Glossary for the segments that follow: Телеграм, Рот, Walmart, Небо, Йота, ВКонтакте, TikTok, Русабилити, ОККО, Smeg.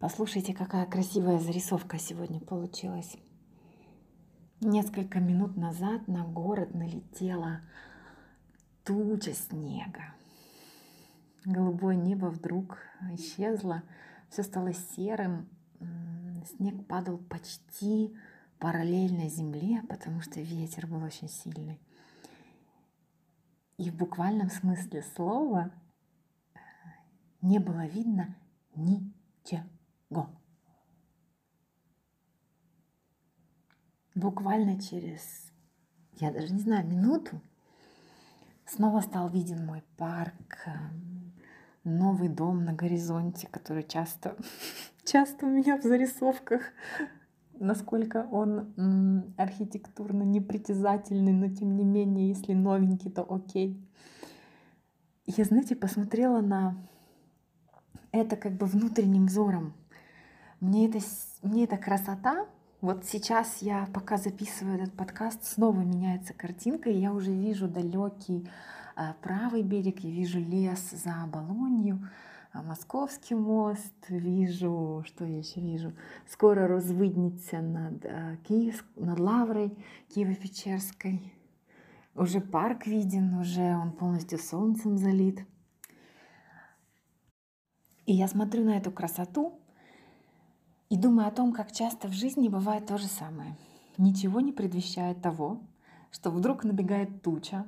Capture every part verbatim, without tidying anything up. Послушайте, какая красивая зарисовка сегодня получилась. Несколько минут назад на город налетела туча снега. Голубое небо вдруг исчезло, все стало серым, снег падал почти параллельно земле, потому что ветер был очень сильный. И в буквальном смысле слова не было видно ничего. Буквально через, я даже не знаю, минуту снова стал виден мой парк, новый дом на горизонте, который часто, часто у меня в зарисовках, насколько он м, архитектурно непритязательный, но тем не менее, если новенький, то окей. Я, знаете, посмотрела на это как бы внутренним взором. Мне это, мне эта красота, вот сейчас я пока записываю этот подкаст, снова меняется картинка, и я уже вижу далекий э, правый берег, я вижу лес за Болонью, Московский мост, вижу, что я еще вижу, скоро розвиднеться над, э, Киев, над Лаврой Киево-Печерской. Уже парк виден, уже он полностью солнцем залит. И я смотрю на эту красоту и думаю о том, как часто в жизни бывает то же самое. Ничего не предвещает того, что вдруг набегает туча,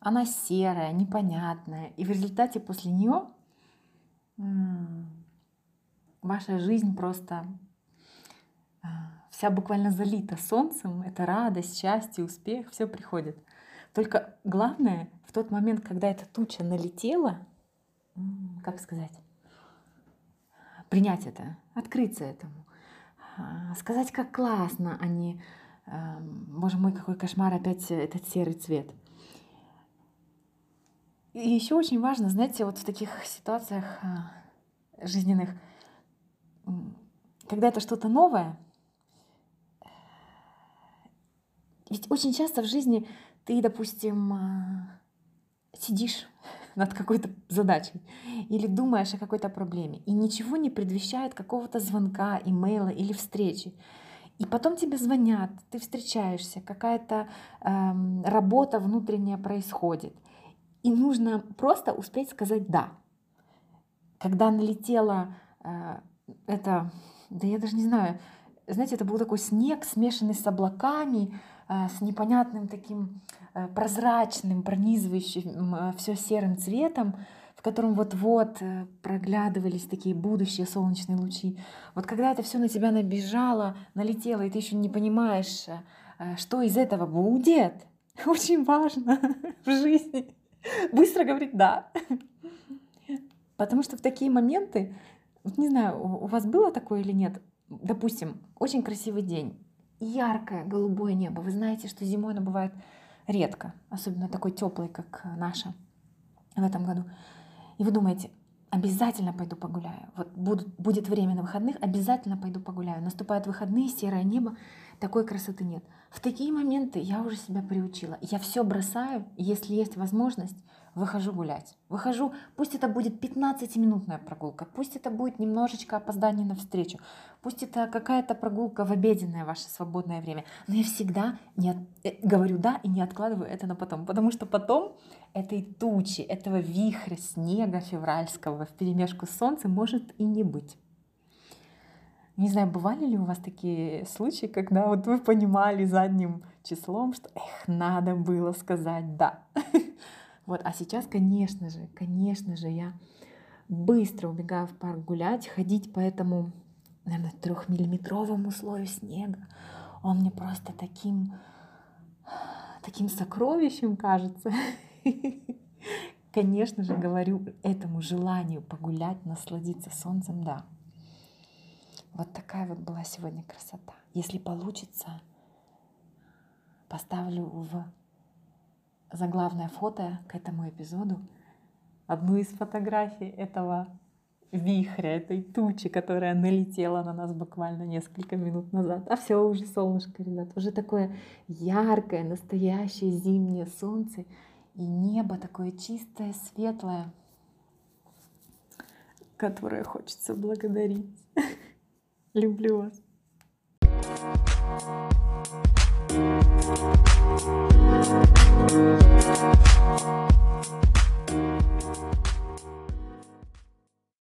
она серая, непонятная, и в результате после нее ваша жизнь просто вся буквально залита солнцем, это радость, счастье, успех, все приходит. Только главное, в тот момент, когда эта туча налетела, как сказать, принять это, открыться этому, сказать, как классно, а не, боже мой, какой кошмар, опять этот серый цвет. И еще очень важно, знаете, вот в таких ситуациях жизненных, когда это что-то новое, ведь очень часто в жизни ты, допустим, сидишь над какой-то задачей или думаешь о какой-то проблеме, и ничего не предвещает какого-то звонка, имейла или встречи. И потом тебе звонят, ты встречаешься, какая-то эм, работа внутренняя происходит. И нужно просто успеть сказать «да». Когда налетела э, это, да я даже не знаю, знаете, это был такой снег, смешанный с облаками, э, с непонятным таким э, прозрачным, пронизывающим э, все серым цветом, в котором вот-вот э, проглядывались такие будущие солнечные лучи. Вот когда это все на тебя набежало, налетело, и ты еще не понимаешь, э, что из этого будет, очень важно в жизни. Быстро говорить «да». Потому что в такие моменты, не знаю, у вас было такое или нет, допустим, очень красивый день, яркое голубое небо. Вы знаете, что зимой оно бывает редко, особенно такой теплый, как наша в этом году. И вы думаете, обязательно пойду погуляю. Вот будут, будет время на выходных, обязательно пойду погуляю. Наступают выходные, серое небо, такой красоты нет. В такие моменты я уже себя приучила. Я все бросаю, если есть возможность, выхожу гулять. Выхожу, пусть это будет пятнадцатиминутная прогулка, пусть это будет немножечко опоздание на встречу, пусть это какая-то прогулка в обеденное ваше свободное время. Но я всегда не от... говорю «да» и не откладываю это на потом, потому что потом этой тучи, этого вихря снега февральского вперемешку с солнцем может и не быть. Не знаю, бывали ли у вас такие случаи, когда вот вы понимали задним числом, что «эх, надо было сказать «да». Вот, а сейчас, конечно же, конечно же, я быстро убегаю в парк гулять, ходить по этому, наверное, трехмиллиметровому слою снега. Он мне просто таким, таким сокровищем кажется. Конечно же, говорю этому желанию погулять, насладиться солнцем, да. Вот такая вот была сегодня красота. Если получится, поставлю в заглавное фото к этому эпизоду одну из фотографий этого вихря, этой тучи, которая налетела на нас буквально несколько минут назад. А все, уже солнышко, ребят, уже такое яркое, настоящее зимнее солнце. И небо такое чистое, светлое. которое хочется благодарить. Люблю вас.